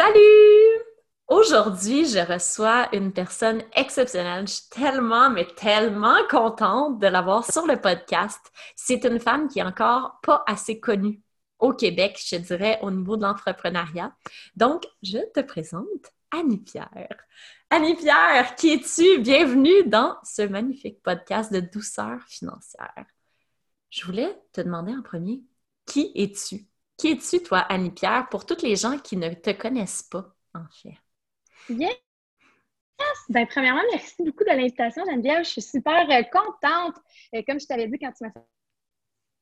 Salut! Aujourd'hui, je reçois une personne exceptionnelle. Je suis tellement, mais tellement contente de l'avoir sur le podcast. C'est une femme qui est encore pas assez connue au Québec, je dirais, au niveau de l'entrepreneuriat. Donc, je te présente Annie-Pier. Annie-Pier, qui es-tu? Bienvenue dans ce magnifique podcast de douceur financière. Je voulais te demander en premier, qui es-tu? Qui es-tu, toi, Annie-Pier, pour toutes les gens qui ne te connaissent pas, en fait? Yes! Bien, premièrement, merci beaucoup de l'invitation, Geneviève. Je suis super contente. Comme je t'avais dit quand tu m'as fait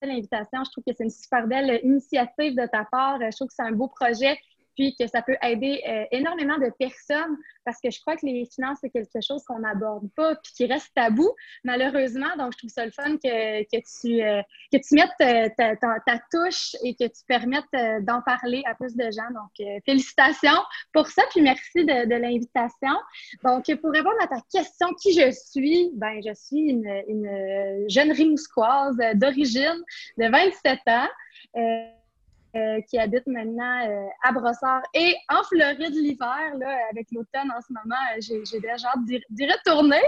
l'invitation, je trouve que c'est une super belle initiative de ta part. Je trouve que c'est un beau projet, puis que ça peut aider énormément de personnes, parce que je crois que les finances, c'est quelque chose qu'on n'aborde pas, puis qui reste tabou, malheureusement. Donc, je trouve ça le fun que tu mettes ta touche et que tu permettes d'en parler à plus de gens. Donc, félicitations pour ça, puis merci de l'invitation. Donc, pour répondre à ta question, qui je suis? Bien, je suis une jeune Rimousquoise d'origine de 27 ans. Qui habite maintenant à Brossard et en Floride l'hiver, là, avec l'automne en ce moment, j'ai déjà hâte d'y retourner.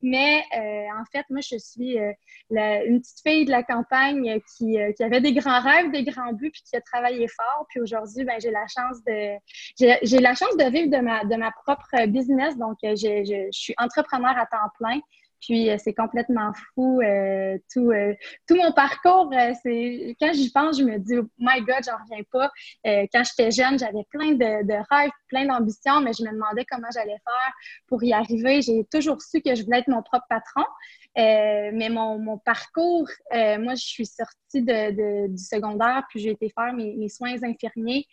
Mais en fait, moi, je suis une petite fille de la campagne qui avait des grands rêves, des grands buts, puis qui a travaillé fort. Puis aujourd'hui, ben, j'ai la chance de vivre de ma propre business. Donc, je suis entrepreneur à temps plein. Puis, c'est complètement fou, tout mon parcours. C'est quand j'y pense, je me dis « Oh my God, j'en reviens pas ». Quand j'étais jeune, j'avais plein de rêves, plein d'ambitions, mais je me demandais comment j'allais faire pour y arriver. J'ai toujours su que je voulais être mon propre patron. Mais mon parcours, moi, je suis sortie du secondaire, puis j'ai été faire mes soins infirmiers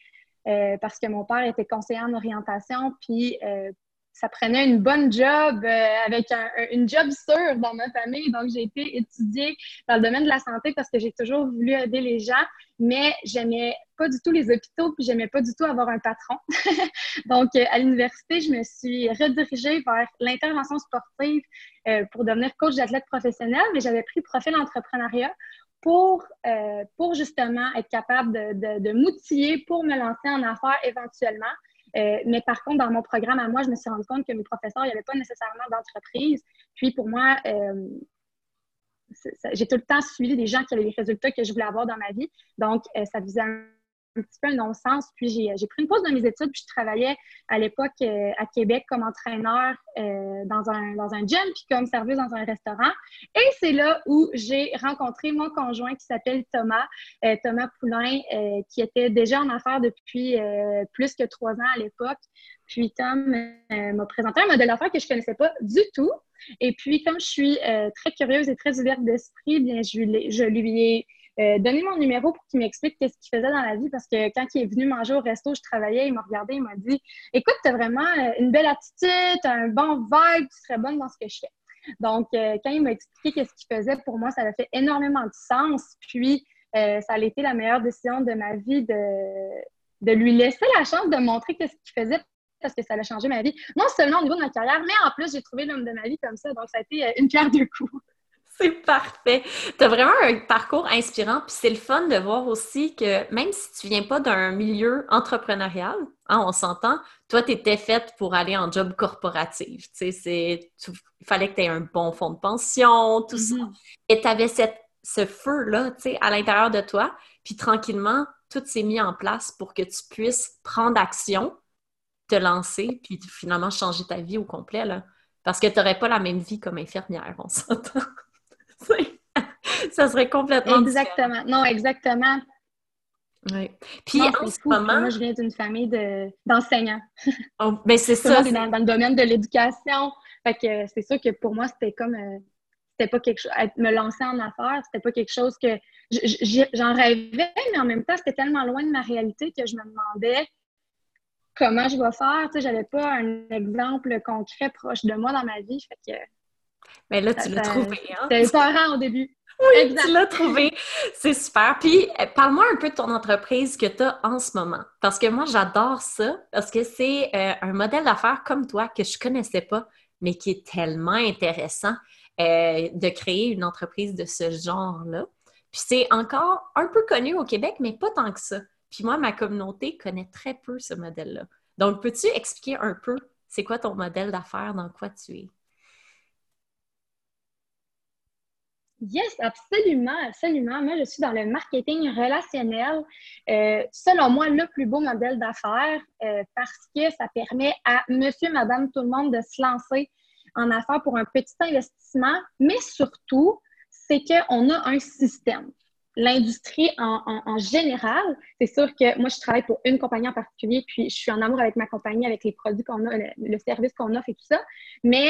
parce que mon père était conseiller en orientation, puis ça prenait une bonne job avec une job sûre dans ma famille. Donc, j'ai été étudiée dans le domaine de la santé parce que j'ai toujours voulu aider les gens, mais j'aimais pas du tout les hôpitaux puis j'aimais pas du tout avoir un patron. Donc, à l'université, je me suis redirigée vers l'intervention sportive pour devenir coach d'athlète professionnel, mais j'avais pris profil entrepreneuriat pour justement être capable de m'outiller pour me lancer en affaires éventuellement. Mais par contre, dans mon programme à moi, je me suis rendue compte que mes professeurs, il n'y avait pas nécessairement d'entreprise. Puis pour moi, j'ai tout le temps suivi des gens qui avaient les résultats que je voulais avoir dans ma vie. Donc, ça faisait un petit peu un non-sens. Puis j'ai pris une pause dans mes études, puis je travaillais à l'époque à Québec comme entraîneur dans un gym, puis comme serveuse dans un restaurant. Et c'est là où j'ai rencontré mon conjoint qui s'appelle Thomas Poulain, qui était déjà en affaires depuis plus que 3 ans à l'époque. Puis Tom m'a présenté un modèle d'affaires que je ne connaissais pas du tout. Et puis, comme je suis très curieuse et très ouverte d'esprit, bien je lui ai donner mon numéro pour qu'il m'explique qu'est-ce qu'il faisait dans la vie, parce que quand il est venu manger au resto, je travaillais, il m'a regardé, il m'a dit « Écoute, t'as vraiment une belle attitude, t'as un bon vibe, tu serais bonne dans ce que je fais. » Donc, quand il m'a expliqué qu'est-ce qu'il faisait, pour moi, ça a fait énormément de sens. Puis, ça a été la meilleure décision de ma vie de lui laisser la chance de montrer qu'est-ce qu'il faisait, parce que ça a changé ma vie. Non seulement au niveau de ma carrière, mais en plus, j'ai trouvé l'homme de ma vie comme ça. Donc, ça a été une pierre deux coups. C'est parfait! T'as vraiment un parcours inspirant, puis c'est le fun de voir aussi que même si tu viens pas d'un milieu entrepreneurial, hein, on s'entend, toi, t'étais faite pour aller en job corporatif. Tu sais, il fallait que t'aies un bon fonds de pension, tout ça. Et t'avais ce feu-là, tu sais, à l'intérieur de toi, puis tranquillement, tout s'est mis en place pour que tu puisses prendre action, te lancer, puis finalement changer ta vie au complet, là. Parce que t'aurais pas la même vie comme infirmière, on s'entend. Ça serait complètement exactement. Différent. Non, exactement. Oui. Puis non, en ce moment... Moi, je viens d'une famille d'enseignants. Oh, ben c'est ça. C'est dans le domaine de l'éducation. Fait que c'est sûr que pour moi, c'était comme... c'était pas quelque chose... Me lancer en affaires, c'était pas quelque chose que... J'en rêvais, mais en même temps, c'était tellement loin de ma réalité que je me demandais comment je vais faire. Tu sais, j'avais pas un exemple concret proche de moi dans ma vie. Fait que... Mais là, tu l'as trouvé, hein? C'était épeurant au début. Oui, exact. Tu l'as trouvé. C'est super. Puis, parle-moi un peu de ton entreprise que tu as en ce moment. Parce que moi, j'adore ça. Parce que c'est un modèle d'affaires comme toi que je ne connaissais pas, mais qui est tellement intéressant de créer une entreprise de ce genre-là. Puis, c'est encore un peu connu au Québec, mais pas tant que ça. Puis moi, ma communauté connaît très peu ce modèle-là. Donc, peux-tu expliquer un peu c'est quoi ton modèle d'affaires, dans quoi tu es? Yes, absolument, absolument. Moi, je suis dans le marketing relationnel. Selon moi, le plus beau modèle d'affaires parce que ça permet à monsieur, madame, tout le monde de se lancer en affaires pour un petit investissement, mais surtout, c'est qu'on a un système. L'industrie en général, c'est sûr que moi, je travaille pour une compagnie en particulier, puis je suis en amour avec ma compagnie, avec les produits qu'on a, le service qu'on offre et tout ça. Mais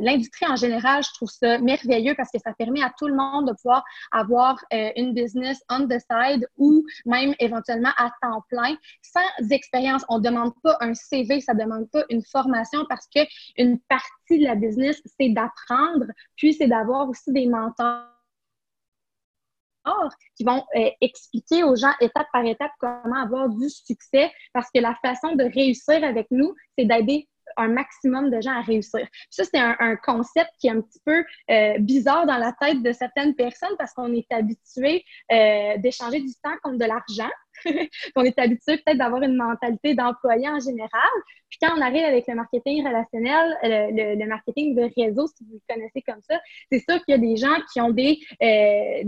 l'industrie en général, je trouve ça merveilleux parce que ça permet à tout le monde de pouvoir avoir une business on the side ou même éventuellement à temps plein, sans expérience. On ne demande pas un CV, ça ne demande pas une formation parce qu'une partie de la business, c'est d'apprendre, puis c'est d'avoir aussi des mentors qui vont expliquer aux gens étape par étape comment avoir du succès parce que la façon de réussir avec nous, c'est d'aider un maximum de gens à réussir. Puis ça, c'est un concept qui est un petit peu bizarre dans la tête de certaines personnes parce qu'on est habitué d'échanger du temps contre de l'argent. On est habitué peut-être d'avoir une mentalité d'employé en général. Puis quand on arrive avec le marketing relationnel, le marketing de réseau, si vous le connaissez comme ça, c'est sûr qu'il y a des gens qui ont des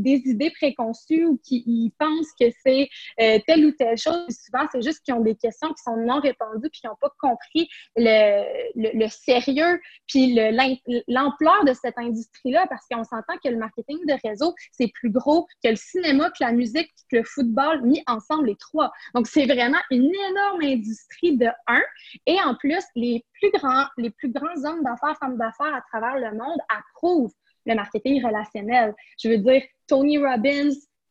idées préconçues ou qui pensent que c'est telle ou telle chose. Et souvent, c'est juste qu'ils ont des questions qui sont non répondues puis qui n'ont pas compris le sérieux puis l'ampleur de cette industrie-là parce qu'on s'entend que le marketing de réseau, c'est plus gros que le cinéma, que la musique, que le football mis ensemble. Les trois. Donc, c'est vraiment une énorme industrie de un. Et en plus, les plus grands hommes d'affaires, femmes d'affaires à travers le monde approuvent le marketing relationnel. Je veux dire, Tony Robbins,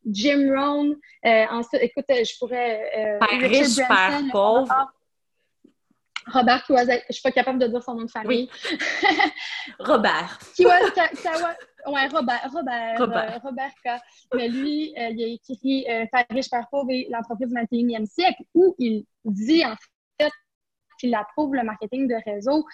Jim Rohn, écoute, je pourrais... Richard Branson, pauvre. Robert Kiyosaki, je ne suis pas capable de dire son nom de famille. Oui. Robert. Ouais, Robert K. Mais lui, il a écrit « Père riche, père pauvre et l'entreprise du 21e siècle » où il dit, en fait, qu'il approuve le marketing de réseau.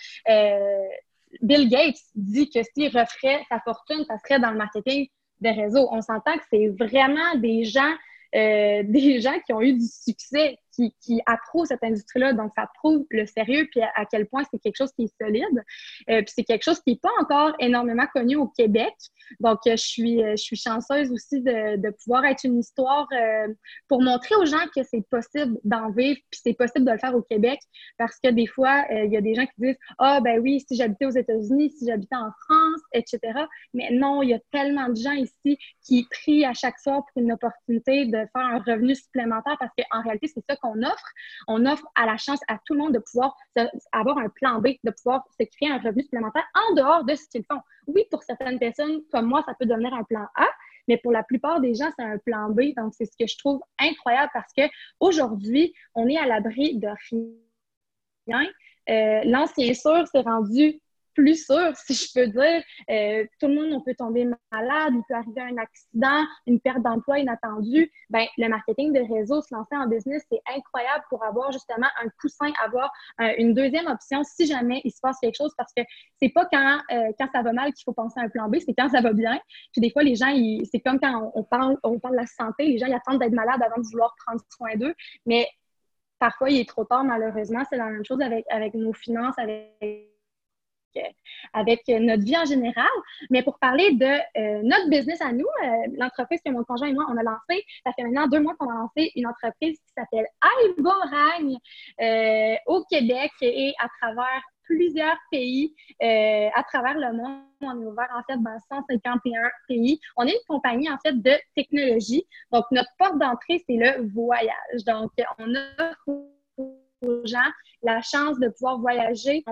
Bill Gates dit que s'il referait sa fortune, ça serait dans le marketing de réseau. On s'entend que c'est vraiment des gens qui ont eu du succès, qui approuvent cette industrie-là. Donc, ça prouve le sérieux puis à quel point c'est quelque chose qui est solide. Puis c'est quelque chose qui n'est pas encore énormément connu au Québec. Donc, je suis chanceuse aussi de pouvoir être une histoire pour montrer aux gens que c'est possible d'en vivre puis c'est possible de le faire au Québec parce que des fois, il y a des gens qui disent « Ah, ben oui, si j'habitais aux États-Unis, si j'habitais en France, etc. » Mais non, il y a tellement de gens ici qui prient à chaque soir pour une opportunité de faire un revenu supplémentaire parce qu'en réalité, c'est ça qu'on offre. On offre à la chance à tout le monde de pouvoir avoir un plan B, de pouvoir se créer un revenu supplémentaire en dehors de ce qu'ils font. Oui, pour certaines personnes comme moi, ça peut devenir un plan A, mais pour la plupart des gens, c'est un plan B. Donc, c'est ce que je trouve incroyable parce qu'aujourd'hui, on est à l'abri de rien. L'ancien sûr s'est rendu plus sûr, si je peux dire. Tout le monde, on peut tomber malade, il peut arriver un accident, une perte d'emploi inattendue. Bien, le marketing de réseau, se lancer en business, c'est incroyable pour avoir justement un coussin, avoir une deuxième option si jamais il se passe quelque chose parce que c'est pas quand ça va mal qu'il faut penser à un plan B, c'est quand ça va bien. Puis des fois, les gens, c'est comme quand on parle de la santé, les gens ils attendent d'être malades avant de vouloir prendre soin d'eux, mais parfois, il est trop tard, malheureusement. C'est la même chose avec nos finances, avec notre vie en général. Mais pour parler de notre business à nous, l'entreprise que mon conjoint et moi, on a lancée, ça fait maintenant 2 mois qu'on a lancé une entreprise qui s'appelle Alboragne au Québec et à travers plusieurs pays à travers le monde. On est ouvert, en fait, dans 151 pays. On est une compagnie, en fait, de technologie. Donc, notre porte d'entrée, c'est le voyage. Donc, on a aux gens la chance de pouvoir voyager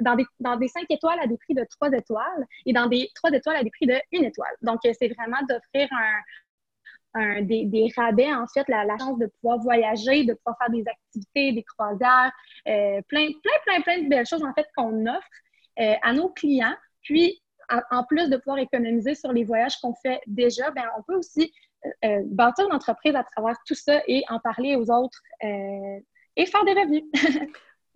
dans des 5 étoiles à des prix de 3 étoiles et dans des 3 étoiles à des prix de 1 étoile. Donc, c'est vraiment d'offrir des rabais, en fait, la chance de pouvoir voyager, de pouvoir faire des activités, des croisières, plein de belles choses, en fait, qu'on offre à nos clients. Puis, en plus de pouvoir économiser sur les voyages qu'on fait déjà, bien, on peut aussi bâtir une entreprise à travers tout ça et en parler aux autres et faire des revenus.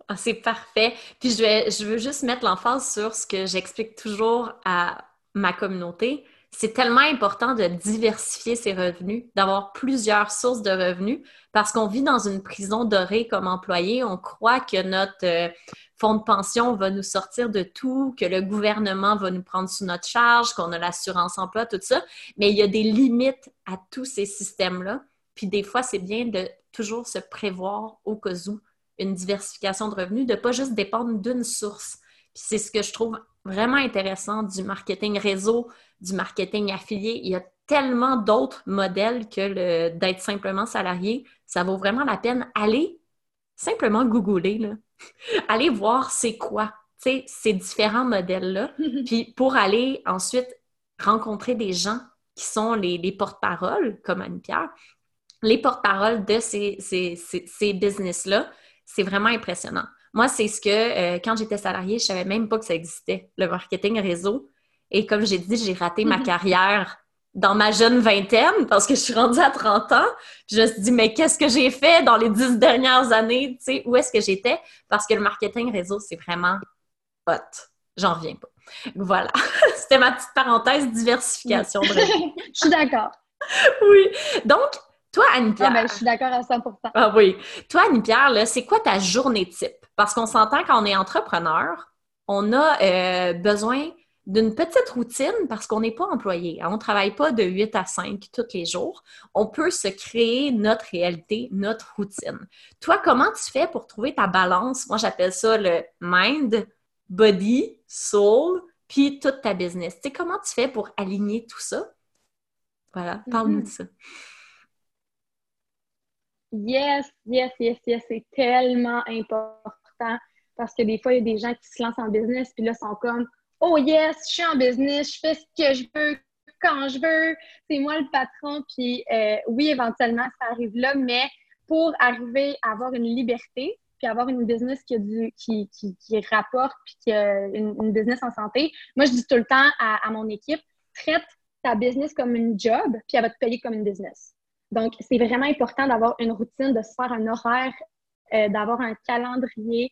Oh, c'est parfait. Puis je veux juste mettre l'emphase sur ce que j'explique toujours à ma communauté, c'est tellement important de diversifier ses revenus, d'avoir plusieurs sources de revenus, parce qu'on vit dans une prison dorée comme employé. On croit que notre fonds de pension va nous sortir de tout, que le gouvernement va nous prendre sous notre charge, qu'on a l'assurance emploi, tout ça. Mais il y a des limites à tous ces systèmes-là. Puis des fois, c'est bien de toujours se prévoir au cas où une diversification de revenus, de ne pas juste dépendre d'une source. Puis c'est ce que je trouve vraiment intéressant du marketing réseau, du marketing affilié. Il y a tellement d'autres modèles que d'être simplement salarié. Ça vaut vraiment la peine. Allez simplement googler, là. Allez voir c'est quoi, tu sais, ces différents modèles-là. Puis pour aller ensuite rencontrer des gens qui sont les porte-paroles, comme Annie-Pierre, les porte-paroles de ces business-là, c'est vraiment impressionnant. Moi, c'est ce que, quand j'étais salariée, je ne savais même pas que ça existait, le marketing réseau. Et comme j'ai dit, j'ai raté ma carrière dans ma jeune vingtaine, parce que je suis rendue à 30 ans. Je me suis dit, mais qu'est-ce que j'ai fait dans les 10 dernières années? Tu sais, où est-ce que j'étais? Parce que le marketing réseau, c'est vraiment hot. J'en reviens pas. Voilà. C'était ma petite parenthèse diversification. Je suis d'accord. Oui. Donc, toi, Annie-Pierre... Ah ben, je suis d'accord à 100%. Ah oui. Toi, Annie-Pierre, là, c'est quoi ta journée type? Parce qu'on s'entend quand on est entrepreneur, on a besoin d'une petite routine parce qu'on n'est pas employé. On ne travaille pas de 8 à 5 tous les jours. On peut se créer notre réalité, notre routine. Toi, comment tu fais pour trouver ta balance? Moi, j'appelle ça le mind, body, soul, puis toute ta business. Tu sais, comment tu fais pour aligner tout ça? Voilà, parle-nous de ça. Yes, c'est tellement important parce que des fois, il y a des gens qui se lancent en business puis là, sont comme « Oh yes, je suis en business, je fais ce que je veux, quand je veux, c'est moi le patron. » Puis oui, éventuellement, ça arrive là, mais pour arriver à avoir une liberté puis avoir une business qui rapporte puis qui a une business en santé, moi, je dis tout le temps à mon équipe « Traite ta business comme une job puis elle va te payer comme une business. » Donc, c'est vraiment important d'avoir une routine, de se faire un horaire, d'avoir un calendrier.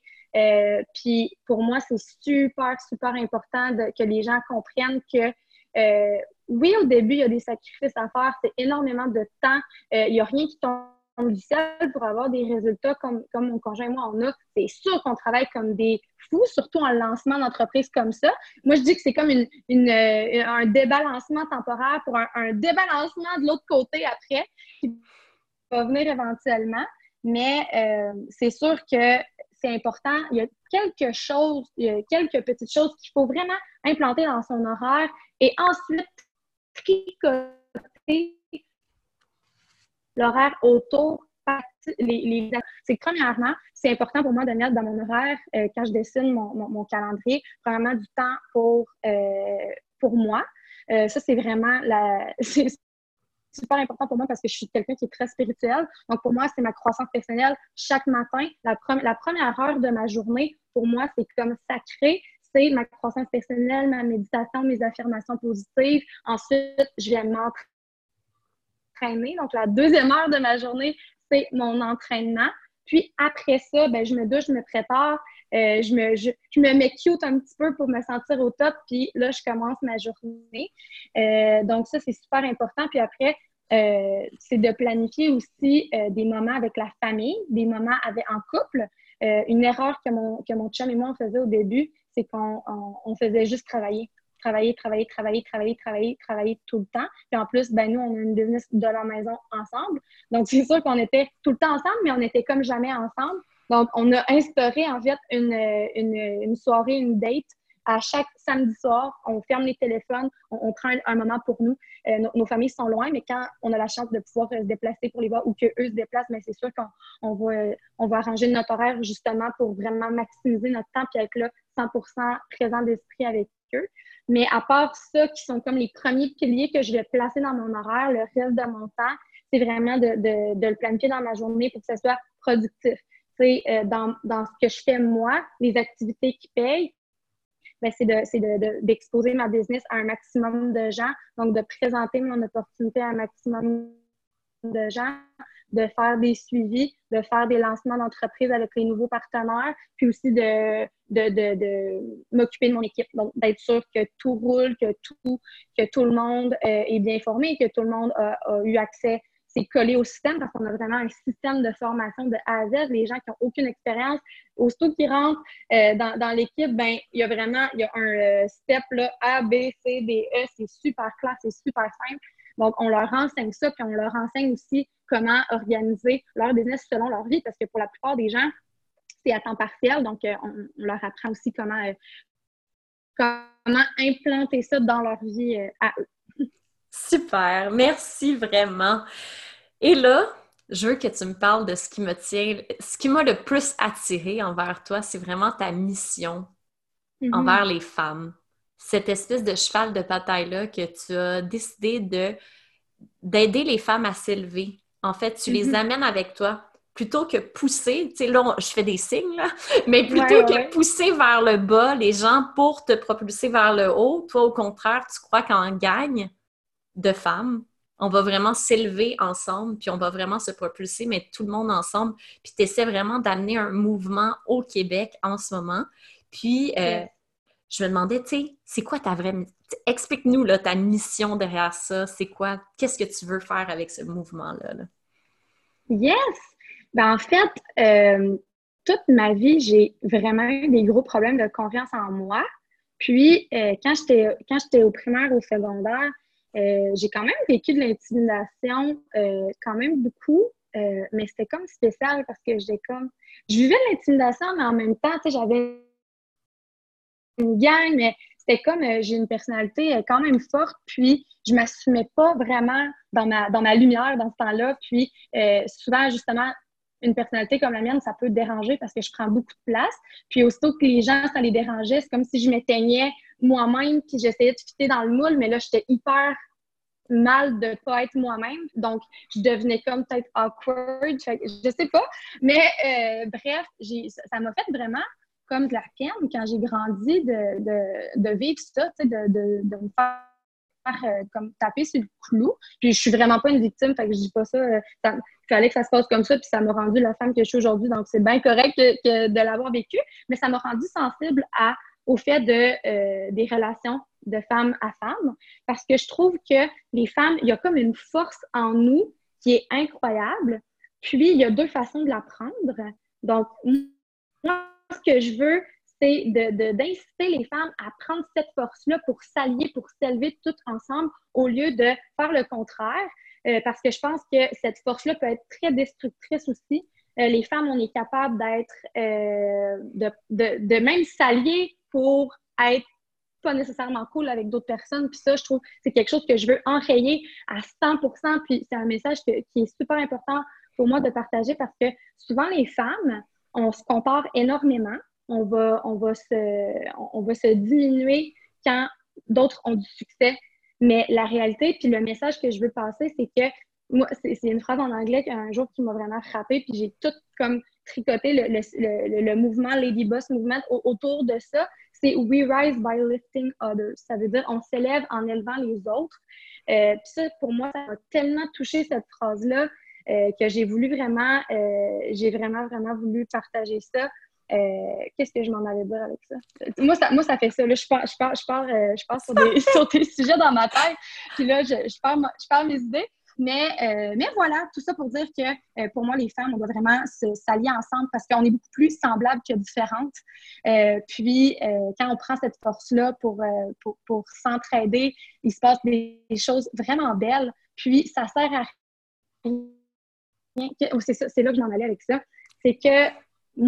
Puis, pour moi, c'est super, super important que les gens comprennent que, oui, au début, il y a des sacrifices à faire, c'est énormément de temps. Il n'y a rien qui tombe du ciel pour avoir des résultats comme mon conjoint et moi, on a. C'est sûr qu'on travaille comme des fous, surtout en lancement d'entreprise comme ça. Moi, je dis que c'est comme un débalancement temporaire pour un débalancement de l'autre côté après, qui va venir éventuellement. Mais c'est sûr que c'est important. Il y a quelques petites choses qu'il faut vraiment implanter dans son horaire et ensuite tricoter l'horaire autour. C'est que premièrement, c'est important pour moi de mettre dans mon horaire, quand je dessine mon calendrier, premièrement du temps pour moi. Ça, c'est vraiment c'est super important pour moi parce que je suis quelqu'un qui est très spirituel. Donc, pour moi, c'est ma croissance personnelle. Chaque matin, la première heure de ma journée, pour moi, c'est comme sacré. C'est ma croissance personnelle, ma méditation, mes affirmations positives. Ensuite, je vais m'entraîner. Donc, la deuxième heure de ma journée, c'est mon entraînement. Puis après ça, ben, je me douche, je me prépare, je me mets cute un petit peu pour me sentir au top, puis là, je commence ma journée. Donc ça, c'est super important. Puis après, c'est de planifier aussi des moments avec la famille, des moments en couple. Une erreur que mon chum et moi, on faisait au début, c'est qu'on faisait juste travailler tout le temps. Puis en plus, ben nous, on a une business de la maison ensemble. Donc, c'est sûr qu'on était tout le temps ensemble, mais on était comme jamais ensemble. Donc, on a instauré, en fait, une soirée, une date. À chaque samedi soir, on ferme les téléphones, on prend un moment pour nous. Nos familles sont loin, mais quand on a la chance de pouvoir se déplacer pour les voir ou qu'eux se déplacent, mais c'est sûr qu'on va arranger notre horaire justement pour vraiment maximiser notre temps puis être là 100% présent d'esprit avec eux. Mais à part ça, qui sont comme les premiers piliers que je vais placer dans mon horaire, le reste de mon temps, c'est vraiment de le planifier dans ma journée pour que ce soit productif. Tu sais, dans ce que je fais moi, les activités qui payent, ben c'est d'exposer ma business à un maximum de gens, donc de présenter mon opportunité à un maximum de gens, de faire des suivis, de faire des lancements d'entreprise avec les nouveaux partenaires, puis aussi de m'occuper de mon équipe. Donc, d'être sûr que tout roule, que tout le monde est bien formé, que tout le monde a eu accès, c'est collé au système, parce qu'on a vraiment un système de formation de A à Z. Les gens qui n'ont aucune expérience, aussitôt qu'ils rentrent dans l'équipe, ben il y a vraiment un step là, A, B, C, D, E, c'est super clair, c'est super simple. Donc, on leur enseigne ça, puis on leur enseigne aussi comment organiser leur business selon leur vie, parce que pour la plupart des gens, c'est à temps partiel, donc on leur apprend aussi comment implanter ça dans leur vie à eux. Super! Merci vraiment! Et là, je veux que tu me parles de ce qui m'a le plus attirée envers toi, c'est vraiment ta mission envers les femmes. Cette espèce de cheval de bataille-là que tu as décidé d'aider les femmes à s'élever. En fait, tu les amènes avec toi. Plutôt que pousser, tu sais, là, je fais des signes, là, mais plutôt que pousser vers le bas les gens pour te propulser vers le haut, toi, au contraire, tu crois qu'en gagne de femmes, on va vraiment s'élever ensemble, puis on va vraiment se propulser, mais tout le monde ensemble. Puis tu essaies vraiment d'amener un mouvement au Québec en ce moment. Puis... je me demandais, tu sais, c'est quoi ta vraie... Explique-nous, là, ta mission derrière ça. C'est quoi? Qu'est-ce que tu veux faire avec ce mouvement-là? Là? Yes! Ben, en fait, toute ma vie, j'ai vraiment eu des gros problèmes de confiance en moi. Puis, quand j'étais au primaire, au secondaire, j'ai quand même vécu de l'intimidation quand même beaucoup. Mais c'était comme spécial parce que je vivais de l'intimidation, mais en même temps, tu sais, j'avais... une gang, mais c'était comme j'ai une personnalité quand même forte, puis je m'assumais pas vraiment dans ma lumière dans ce temps-là, puis souvent, justement, une personnalité comme la mienne, ça peut déranger parce que je prends beaucoup de place, puis aussitôt que les gens, ça les dérangeait, c'est comme si je m'éteignais moi-même, puis j'essayais de fitter dans le moule, mais là, j'étais hyper mal de pas être moi-même, donc je devenais comme peut-être awkward, fait, je sais pas, mais bref, ça m'a fait vraiment comme de la peine quand j'ai grandi de vivre ça, de me faire comme taper sur le clou. Puis je suis vraiment pas une victime, fait que je dis pas ça. Il fallait que ça se passe comme ça, puis ça m'a rendu la femme que je suis aujourd'hui. Donc c'est bien correct que de l'avoir vécu, mais ça m'a rendu sensible au fait des relations de femme à femme, parce que je trouve que les femmes, il y a comme une force en nous qui est incroyable. Puis il y a deux façons de la prendre. Donc moi, ce que je veux, c'est d'inciter les femmes à prendre cette force-là pour s'allier, pour s'élever toutes ensemble, au lieu de faire le contraire, parce que je pense que cette force-là peut être très destructrice aussi. Les femmes, on est capable d'être, de même s'allier pour être pas nécessairement cool avec d'autres personnes. Puis ça, je trouve, c'est quelque chose que je veux enrayer à 100%. Puis c'est un message qui est super important pour moi de partager, parce que souvent, les femmes... on se compare énormément, on va se diminuer quand d'autres ont du succès. Mais la réalité, puis le message que je veux passer, c'est que moi, c'est une phrase en anglais un jour qui m'a vraiment frappée, puis j'ai tout comme tricoté le mouvement Lady Boss Movement autour de ça. C'est « We rise by lifting others ». Ça veut dire « On s'élève en élevant les autres ». Puis ça, pour moi, ça m'a tellement touché cette phrase-là. Que j'ai voulu vraiment, j'ai vraiment voulu partager ça. Qu'est-ce que je m'en allais dire avec ça? Moi, ça fait ça. Là, je pars sur des sujets dans ma tête. Puis là, je pars mes idées. Mais voilà, tout ça pour dire que pour moi, les femmes, on doit vraiment s'allier ensemble parce qu'on est beaucoup plus semblables que différentes. Puis, quand on prend cette force-là pour s'entraider, il se passe des choses vraiment belles. Puis, ça sert à c'est là que je m'en allais avec ça. C'est que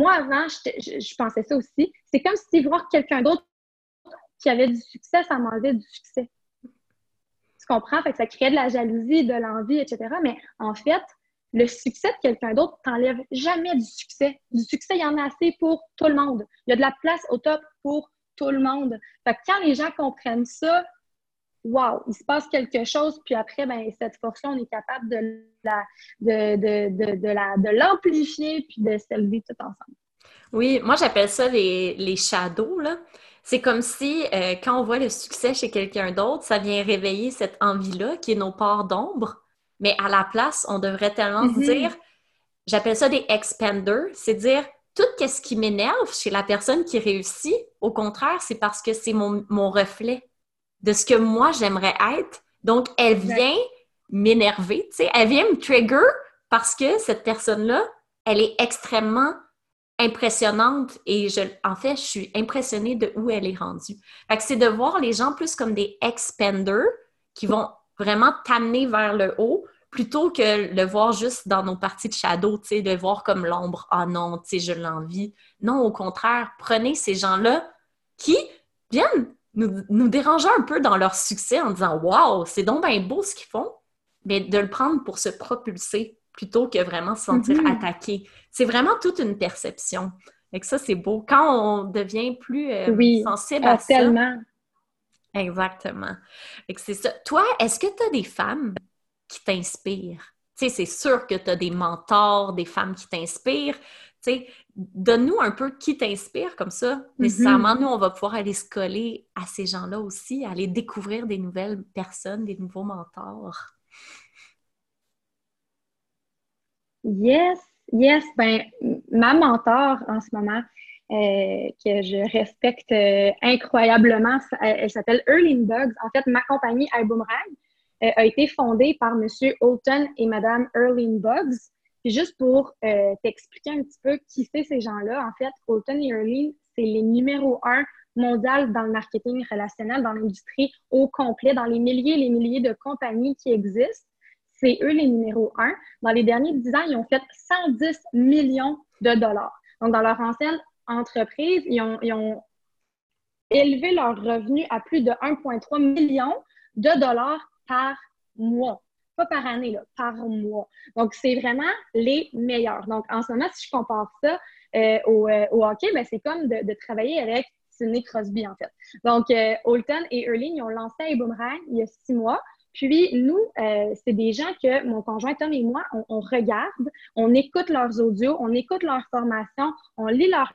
moi, avant, je pensais ça aussi. C'est comme si voir quelqu'un d'autre qui avait du succès, ça m'enlevait du succès. Tu comprends? Fait que ça créait de la jalousie, de l'envie, etc. Mais en fait, le succès de quelqu'un d'autre ne t'enlève jamais du succès. Du succès, il y en a assez pour tout le monde. Il y a de la place au top pour tout le monde. Fait que quand les gens comprennent ça, wow, il se passe quelque chose, puis après, ben cette force-là, on est capable de l'amplifier puis de s'élever tout ensemble. Oui, moi, j'appelle ça les shadows, là. C'est comme si, quand on voit le succès chez quelqu'un d'autre, ça vient réveiller cette envie-là qui est nos parts d'ombre. Mais à la place, on devrait tellement dire, j'appelle ça des expenders, c'est dire tout ce qui m'énerve chez la personne qui réussit, au contraire, c'est parce que c'est mon reflet de ce que moi j'aimerais être. Donc, elle vient m'énerver, tu sais, elle vient me trigger parce que cette personne-là, elle est extrêmement impressionnante et en fait, je suis impressionnée de où elle est rendue. Fait que c'est de voir les gens plus comme des expenders qui vont vraiment t'amener vers le haut plutôt que le voir juste dans nos parties de shadow, tu sais, de voir comme l'ombre. Ah non, tu sais, je l'envie. Non, au contraire, prenez ces gens-là qui viennent nous déranger un peu dans leur succès en disant « Wow, c'est donc bien beau ce qu'ils font », mais de le prendre pour se propulser plutôt que vraiment se sentir attaqué. C'est vraiment toute une perception. Fait que ça, c'est beau. Quand on devient plus sensible à ça. Tellement. Exactement. Fait que c'est ça. Toi, est-ce que tu as des femmes qui t'inspirent? Tu sais, c'est sûr que tu as des mentors, des femmes qui t'inspirent. Tu sais, donne-nous un peu qui t'inspire comme ça. Nécessairement, nous, on va pouvoir aller se coller à ces gens-là aussi, aller découvrir des nouvelles personnes, des nouveaux mentors. Yes. Ben, ma mentor en ce moment, que je respecte incroyablement, elle s'appelle Arlene Bugg. En fait, ma compagnie Alboragne a été fondée par M. Holton et Mme Arlene Bugg. Puis juste pour t'expliquer un petit peu qui c'est ces gens-là, en fait, Holton et Arlene, c'est les numéro 1 mondial dans le marketing relationnel, dans l'industrie au complet, dans les milliers et les milliers de compagnies qui existent. C'est eux les numéros 1. Dans les derniers 10 ans, ils ont fait 110 millions de dollars. Donc, dans leur ancienne entreprise, ils ont élevé leurs revenus à plus de 1,3 million de dollars par mois. Pas par année, là, par mois. Donc, c'est vraiment les meilleurs. Donc, en ce moment, si je compare ça au hockey, ben, c'est comme de travailler avec Sidney Crosby, en fait. Donc, Holton et Erling, ils ont lancé Alboragne il y a 6 mois. Puis, nous, c'est des gens que mon conjoint Tom et moi, on regarde, on écoute leurs audios, on écoute leurs formations, on lit leurs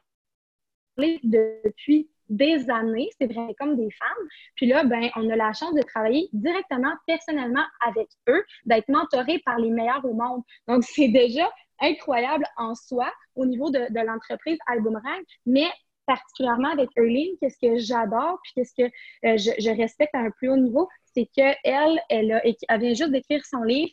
livres depuis des années. C'est vrai, comme des femmes. Puis là, ben, on a la chance de travailler directement, personnellement avec eux, d'être mentorés par les meilleurs au monde. Donc, c'est déjà incroyable en soi au niveau de l'entreprise Alboragne, mais particulièrement avec Erline, qu'est-ce que j'adore puis qu'est-ce que je respecte à un plus haut niveau, c'est qu'elle vient juste d'écrire son livre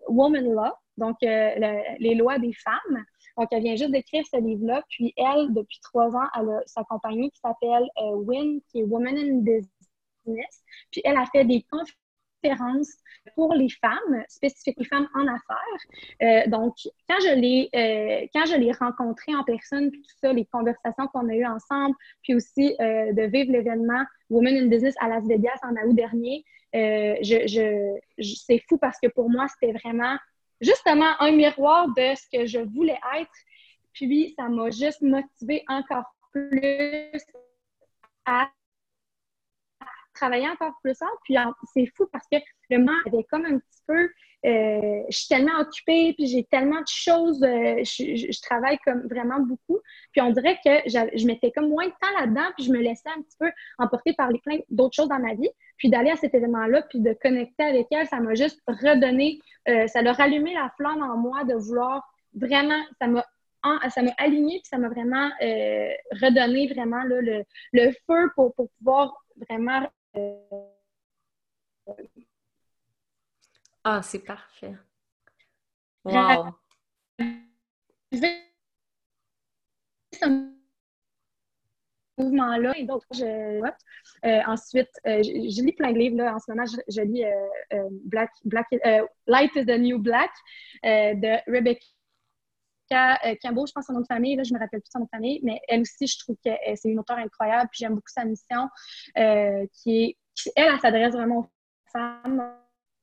« Woman Law », donc les lois des femmes. Donc, elle vient juste d'écrire ce livre-là. Puis elle, depuis 3 ans, elle a sa compagnie qui s'appelle WIN, qui est « Women in Business ». Puis elle a fait des conférences pour les femmes, spécifiquement les femmes en affaires. Donc, quand je l'ai rencontrée en personne, puis tout ça, les conversations qu'on a eues ensemble, puis aussi de vivre l'événement Women in Business à Las Vegas en août dernier, c'est fou parce que pour moi, c'était vraiment justement un miroir de ce que je voulais être. Puis, ça m'a juste motivée encore plus à travailler encore plus fort. Puis, c'est fou parce que le moment avait comme un petit peu... je suis tellement occupée, puis j'ai tellement de choses, je travaille comme vraiment beaucoup, puis on dirait que je mettais comme moins de temps là-dedans, puis je me laissais un petit peu emporter par plein d'autres choses dans ma vie, puis d'aller à cet événement-là, puis de connecter avec elle, ça m'a juste redonné, ça leur a rallumé la flamme en moi de vouloir vraiment, ça m'a alignée, puis ça m'a vraiment redonné vraiment là, le feu pour pouvoir vraiment... Ah, c'est parfait. Wow. Ce mouvement-là et d'autres. Ensuite, je lis plein de livres. Là. En ce moment, je lis Light is the New Black de Rebecca Kimbo, je pense son nom de famille, là, je me rappelle plus son nom de famille, mais elle aussi, je trouve que c'est une auteure incroyable, puis j'aime beaucoup sa mission elle s'adresse vraiment aux femmes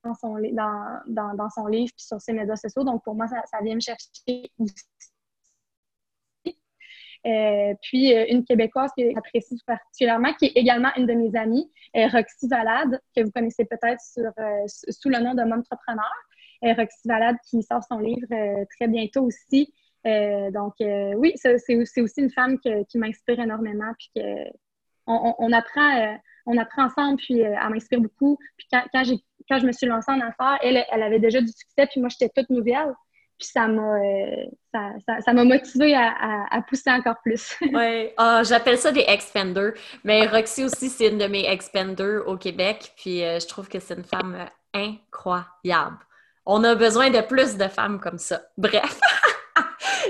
dans son livre puis sur ses médias sociaux. Donc, pour moi, ça vient me chercher aussi. Puis, une Québécoise que j'apprécie particulièrement, qui est également une de mes amies, Roxy Valade, que vous connaissez peut-être sous le nom de Montrepreneur. Roxy Valade qui sort son livre très bientôt aussi. Oui, c'est aussi une femme qui m'inspire énormément puis qu'on apprend ensemble, puis elle m'inspire beaucoup. Puis quand j'ai quand je me suis lancée en affaires, elle avait déjà du succès, puis moi, j'étais toute nouvelle. Puis ça m'a motivée à pousser encore plus. Oui, j'appelle ça des expanders. Mais Roxy aussi, c'est une de mes expanders au Québec. Puis je trouve que c'est une femme incroyable. On a besoin de plus de femmes comme ça. Bref,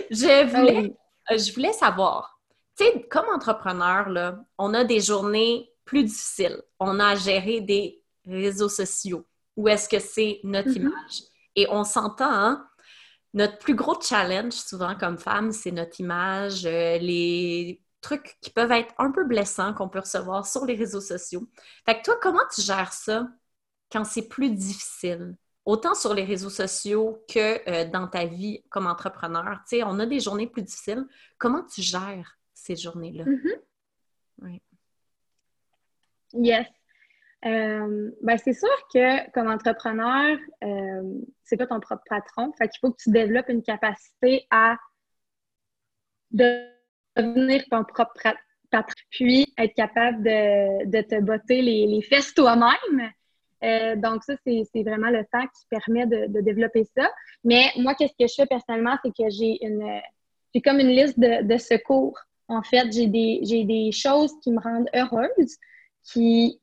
je voulais savoir, tu sais, comme entrepreneur, là, on a des journées plus difficiles. On a à gérer des réseaux sociaux. Où est-ce que c'est notre image? Et on s'entend, hein? Notre plus gros challenge, souvent, comme femme, c'est notre image, les trucs qui peuvent être un peu blessants qu'on peut recevoir sur les réseaux sociaux. Fait que toi, comment tu gères ça quand c'est plus difficile? Autant sur les réseaux sociaux que dans ta vie comme entrepreneur. Tu sais, on a des journées plus difficiles. Comment tu gères ces journées-là? Oui. Yes. C'est sûr que comme entrepreneur, c'est pas ton propre patron. Fait qu'il faut que tu développes une capacité à devenir ton propre patron, puis être capable de te botter les fesses toi-même. Donc ça, c'est vraiment le temps qui permet de développer ça. Mais moi, qu'est-ce que je fais personnellement, c'est que j'ai comme une liste de secours. En fait, j'ai des choses qui me rendent heureuse. Que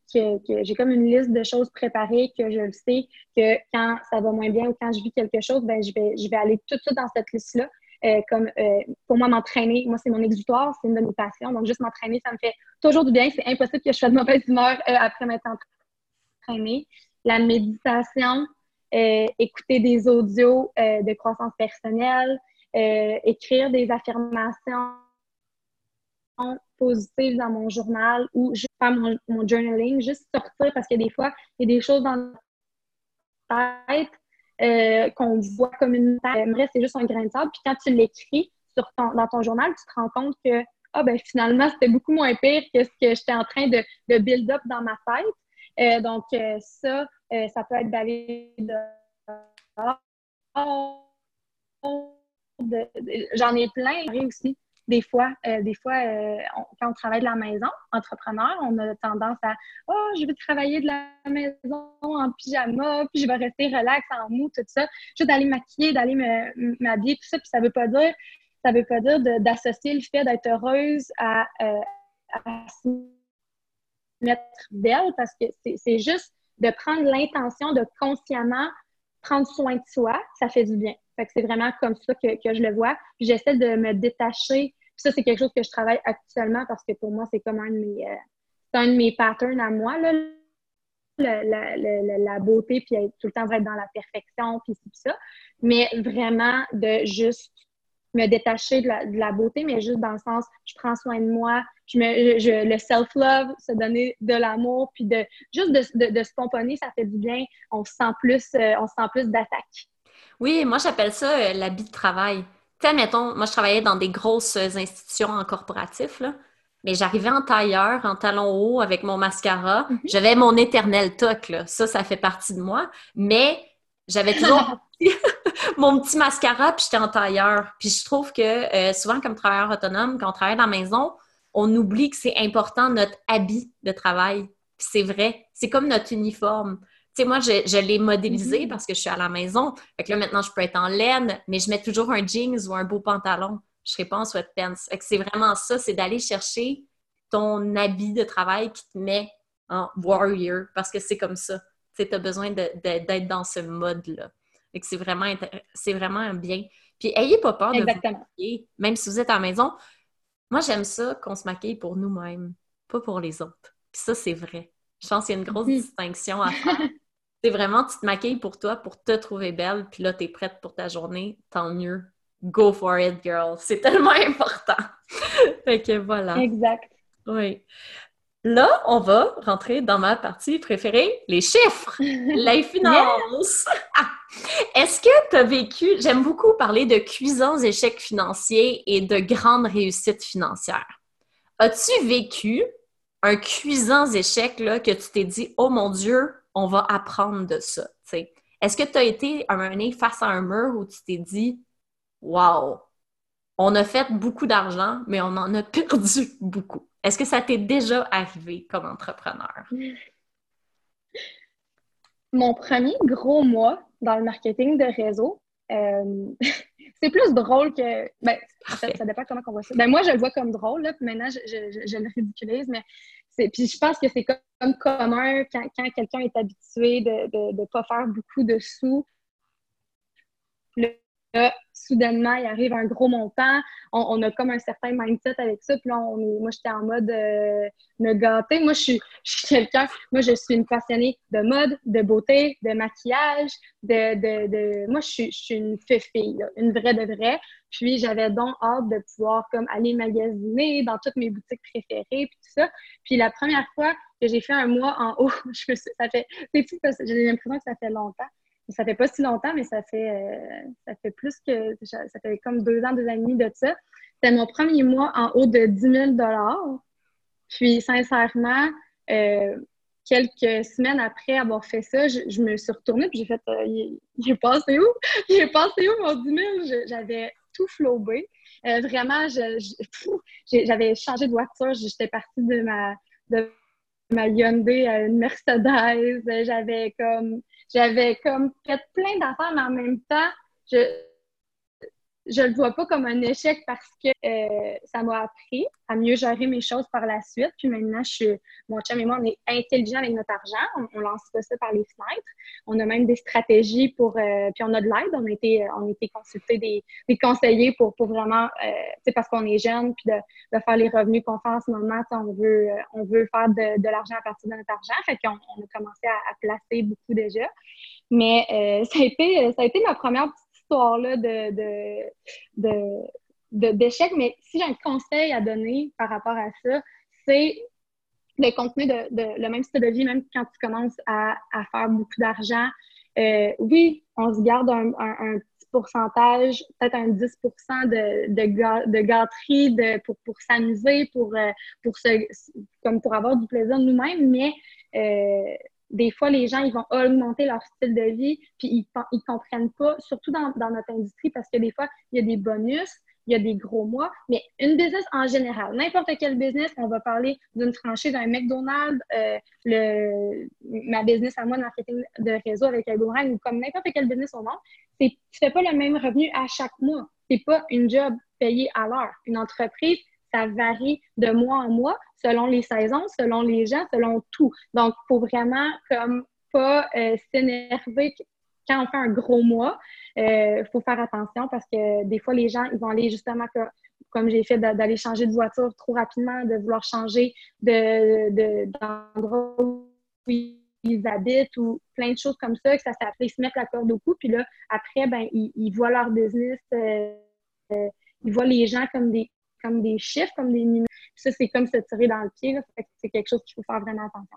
j'ai comme une liste de choses préparées que je le sais que quand ça va moins bien ou quand je vis quelque chose, ben je vais aller tout de suite dans cette liste-là. Pour moi, m'entraîner, moi, c'est mon exutoire, c'est une de mes passions. Donc, juste m'entraîner, ça me fait toujours du bien. C'est impossible que je sois de mauvaise humeur après m'être entraînée. La méditation, écouter des audios de croissance personnelle, écrire des affirmations positives dans mon journal ou juste faire mon journaling, juste sortir parce que des fois, il y a des choses dans la tête qu'on voit comme une tête. Bref, c'est juste un grain de sable. Puis quand tu l'écris dans ton journal, tu te rends compte que finalement, c'était beaucoup moins pire que ce que j'étais en train de build up dans ma tête. Ça peut être d'aller j'en ai plein aussi. Des fois, quand on travaille de la maison, entrepreneur, on a tendance à « Oh, je vais travailler de la maison en pyjama, puis je vais rester relax, en mou, tout ça. » Juste d'aller me maquiller, d'aller m'habiller, tout ça. Puis ça veut pas dire d'associer le fait d'être heureuse à se mettre belle, parce que c'est juste de prendre l'intention de consciemment prendre soin de soi, ça fait du bien. Fait que c'est vraiment comme ça que je le vois. Puis j'essaie de me détacher. Puis ça, c'est quelque chose que je travaille actuellement parce que pour moi, c'est comme un de mes patterns à moi, là. La beauté, puis tout le temps être dans la perfection, puis ça. Mais vraiment de juste me détacher de la beauté, mais juste dans le sens, je prends soin de moi, le self-love, se donner de l'amour, puis de se pomponner, ça fait du bien. On se sent plus d'attaque. Oui, moi, j'appelle ça l'habit de travail. Tu sais, admettons, moi, je travaillais dans des grosses institutions en corporatif, là, mais j'arrivais en tailleur, en talons hauts, avec mon mascara. J'avais mon éternel toc, là. Ça fait partie de moi. Mais j'avais toujours mon petit mascara, puis j'étais en tailleur. Puis je trouve que souvent, comme travailleur autonome, quand on travaille dans la maison, on oublie que c'est important notre habit de travail. Puis c'est vrai. C'est comme notre uniforme. Tu sais, moi, je l'ai modélisé parce que je suis à la maison. Fait que là, maintenant, je peux être en laine, mais je mets toujours un jeans ou un beau pantalon. Je ne serai pas en sweatpants. Fait que c'est vraiment ça, c'est d'aller chercher ton habit de travail qui te met en warrior parce que c'est comme ça. Tu sais, tu as besoin d'être dans ce mode-là. Fait que c'est vraiment bien. Puis, ayez pas peur de vous maquiller, même si vous êtes à la maison. Moi, j'aime ça qu'on se maquille pour nous-mêmes, pas pour les autres. Puis ça, c'est vrai. Je pense qu'il y a une grosse distinction à faire. C'est vraiment, tu te maquilles pour toi, pour te trouver belle, puis là, t'es prête pour ta journée, tant mieux. Go for it, girl! C'est tellement important! Fait que voilà. Exact. Oui. Là, on va rentrer dans ma partie préférée, les chiffres! La finance! Est-ce que t'as vécu... J'aime beaucoup parler de cuisants échecs financiers et de grandes réussites financières. As-tu vécu un cuisant échec là, que tu t'es dit « Oh mon Dieu! » on va apprendre de ça, tu sais. Est-ce que tu as été à un moment donné face à un mur où tu t'es dit « Wow! On a fait beaucoup d'argent, mais on en a perdu beaucoup. » Est-ce que ça t'est déjà arrivé comme entrepreneur? Mon premier gros mois dans le marketing de réseau, c'est plus drôle que... Ben, en fait, ça dépend comment on voit ça. Ben, moi, je le vois comme drôle, là, puis maintenant, je le ridiculise, mais puis je pense que c'est comme commun quand quelqu'un est habitué de pas faire beaucoup de sous. Là, soudainement, il arrive un gros montant. On a comme un certain mindset avec ça. Puis là, moi, j'étais en mode me gâter. Moi, je suis quelqu'un... Moi, je suis une passionnée de mode, de beauté, de maquillage. Moi, je suis une fée-fille, là, une vraie de vraie. Puis, j'avais donc hâte de pouvoir comme aller magasiner dans toutes mes boutiques préférées, puis tout ça. Puis, la première fois que j'ai fait un mois en haut, ça fait... C'est fou parce que j'ai l'impression que ça fait longtemps. Ça fait pas si longtemps, mais ça fait plus que... Ça fait comme 2 ans et demi de ça. C'était mon premier mois en haut de 10 000 $. Puis, sincèrement, quelques semaines après avoir fait ça, je me suis retournée puis j'ai fait « Il est passé où? Il est passé où, mon 10 000? » J'avais tout flobé. Vraiment, j'avais changé de voiture. J'étais partie de ma Hyundai à une Mercedes. J'avais comme fait plein d'affaires, mais en même temps, je le vois pas comme un échec parce que ça m'a appris à mieux gérer mes choses par la suite. Puis maintenant, mon chum et moi, on est intelligents avec notre argent. On lance pas ça par les fenêtres. On a même des stratégies pour... puis on a de l'aide. On a été consulter des conseillers pour vraiment... parce qu'on est jeune, puis de faire les revenus qu'on fait en ce moment. On veut faire de l'argent à partir de notre argent. Fait qu'on a commencé à placer beaucoup déjà. Mais ça a été ma première petite histoire-là d'échec, mais si j'ai un conseil à donner par rapport à ça, c'est de continuer le même style de vie, même quand tu commences à faire beaucoup d'argent. Oui, on se garde un petit pourcentage, peut-être un 10% de gâterie pour s'amuser, pour avoir du plaisir nous-mêmes, mais des fois, les gens, ils vont augmenter leur style de vie, puis ils comprennent pas, surtout dans notre industrie, parce que des fois, il y a des bonus, il y a des gros mois, mais une business en général, n'importe quel business, on va parler d'une franchise, d'un McDonald's, ma business à moi, de marketing de réseau avec Alboragne, ou comme n'importe quel business au monde, tu fais pas le même revenu à chaque mois. C'est pas une job payée à l'heure. Une entreprise, ça varie de mois en mois, selon les saisons, selon les gens, selon tout. Donc, il faut vraiment comme pas s'énerver quand on fait un gros mois. Faut faire attention parce que des fois, les gens, ils vont aller justement, comme j'ai fait, d'aller changer de voiture trop rapidement, de vouloir changer d'endroit où ils habitent ou plein de choses comme ça, que ça s'appelle, ils se mettent la corde au cou. Puis là, après, ben ils voient leur business, ils voient les gens comme des chiffres, comme des numéros. Ça, c'est comme se tirer dans le pied, là. C'est quelque chose qu'il faut faire vraiment attention.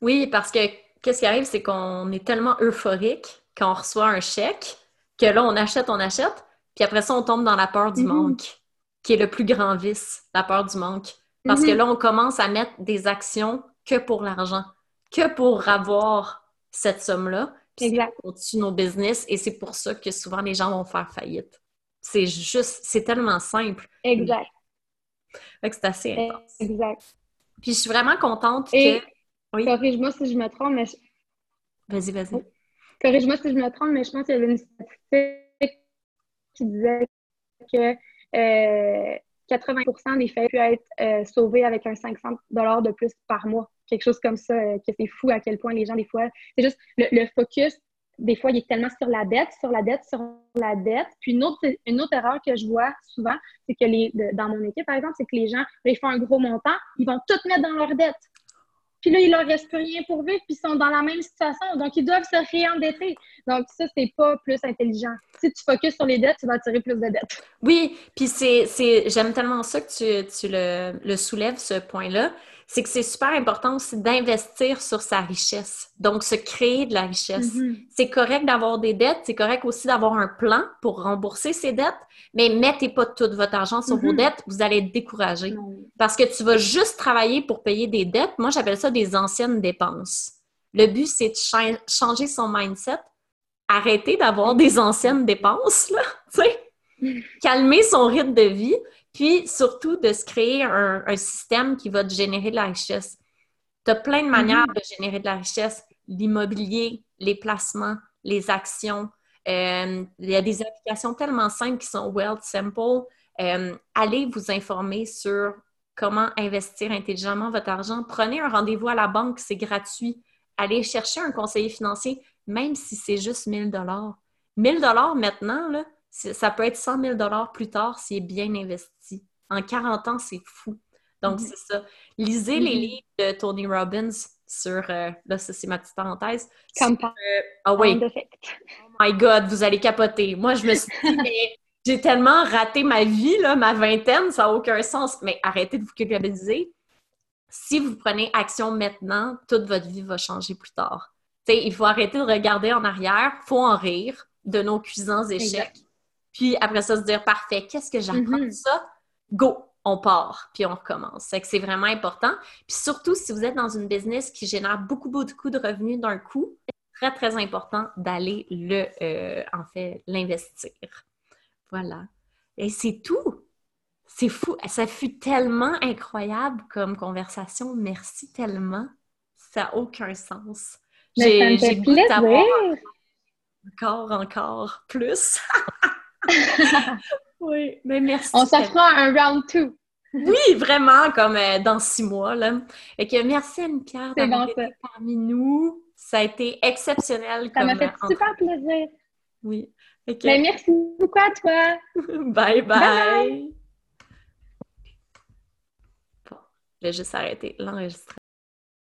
Oui, parce que qu'est-ce qui arrive, c'est qu'on est tellement euphorique quand on reçoit un chèque que là, on achète, puis après ça, on tombe dans la peur du manque, qui est le plus grand vice, la peur du manque. Parce que là, on commence à mettre des actions que pour l'argent, que pour avoir cette somme-là. Puis exact. On continue nos business et c'est pour ça que souvent, les gens vont faire faillite. C'est juste, c'est tellement simple. Exact. Donc, c'est assez intense. Exact. Puis, je suis vraiment contente que... Oui. Corrige-moi si je me trompe, mais... Vas-y. Corrige-moi si je me trompe, mais je pense qu'il y avait une statistique qui disait que 80% des faillites peuvent être sauvées avec un 500 $ de plus par mois. Quelque chose comme ça, que c'est fou à quel point les gens, des fois... C'est juste le focus... Des fois, il est tellement sur la dette. Puis une autre erreur que je vois souvent, c'est que dans mon équipe, par exemple, c'est que les gens, ils font un gros montant, ils vont tout mettre dans leur dette. Puis là, il leur reste plus rien pour vivre, puis ils sont dans la même situation. Donc, ils doivent se réendetter. Donc, ça, c'est pas plus intelligent. Si tu focuses sur les dettes, tu vas attirer plus de dettes. Oui, puis j'aime tellement ça que tu le soulèves, ce point-là. C'est que c'est super important aussi d'investir sur sa richesse. Donc, se créer de la richesse. C'est correct d'avoir des dettes. C'est correct aussi d'avoir un plan pour rembourser ses dettes. Mais mettez pas tout votre argent sur vos dettes. Vous allez être découragé. Parce que tu vas juste travailler pour payer des dettes. Moi, j'appelle ça des anciennes dépenses. Le but, c'est de changer son mindset. Arrêter d'avoir des anciennes dépenses, là. Calmer son rythme de vie. Puis, surtout, de se créer un système qui va te générer de la richesse. Tu as plein de manières de générer de la richesse. L'immobilier, les placements, les actions. Il y a des applications tellement simples qui sont Wealthsimple. Allez vous informer sur comment investir intelligemment votre argent. Prenez un rendez-vous à la banque, c'est gratuit. Allez chercher un conseiller financier, même si c'est juste 1 000 $. 1 000 $ maintenant, là, ça peut être 100 000 $ plus tard si c'est bien investi. En 40 ans, c'est fou. Donc, c'est ça. Lisez les livres de Tony Robbins sur... là, ça, c'est ma petite parenthèse. Ah oui. Oh my God, vous allez capoter. Moi, je me suis dit, mais j'ai tellement raté ma vie, là, ma vingtaine, ça n'a aucun sens. Mais arrêtez de vous culpabiliser. Si vous prenez action maintenant, toute votre vie va changer plus tard. T'sais, il faut arrêter de regarder en arrière. Il faut en rire de nos cuisants échecs. Puis après ça, se dire, parfait, qu'est-ce que j'apprends de ça? Go! On part, puis on recommence. C'est que c'est vraiment important. Puis surtout, si vous êtes dans une business qui génère beaucoup, beaucoup de revenus d'un coup, c'est très, très important d'aller l'investir. Voilà. Et c'est tout! C'est fou! Ça fut tellement incroyable comme conversation. Merci tellement! Ça n'a aucun sens. J'ai goût de t'avoir encore plus! Oui, mais merci. On s'en fera un round 2. Oui, vraiment, comme dans 6 mois. Là. Et que merci Annie-Pierre d'avoir été parmi nous. Ça a été exceptionnel. Ça m'a fait super plaisir. Oui. Okay. Ben, merci beaucoup à toi. Bye bye. Bye. Bon, je vais juste arrêter l'enregistrement.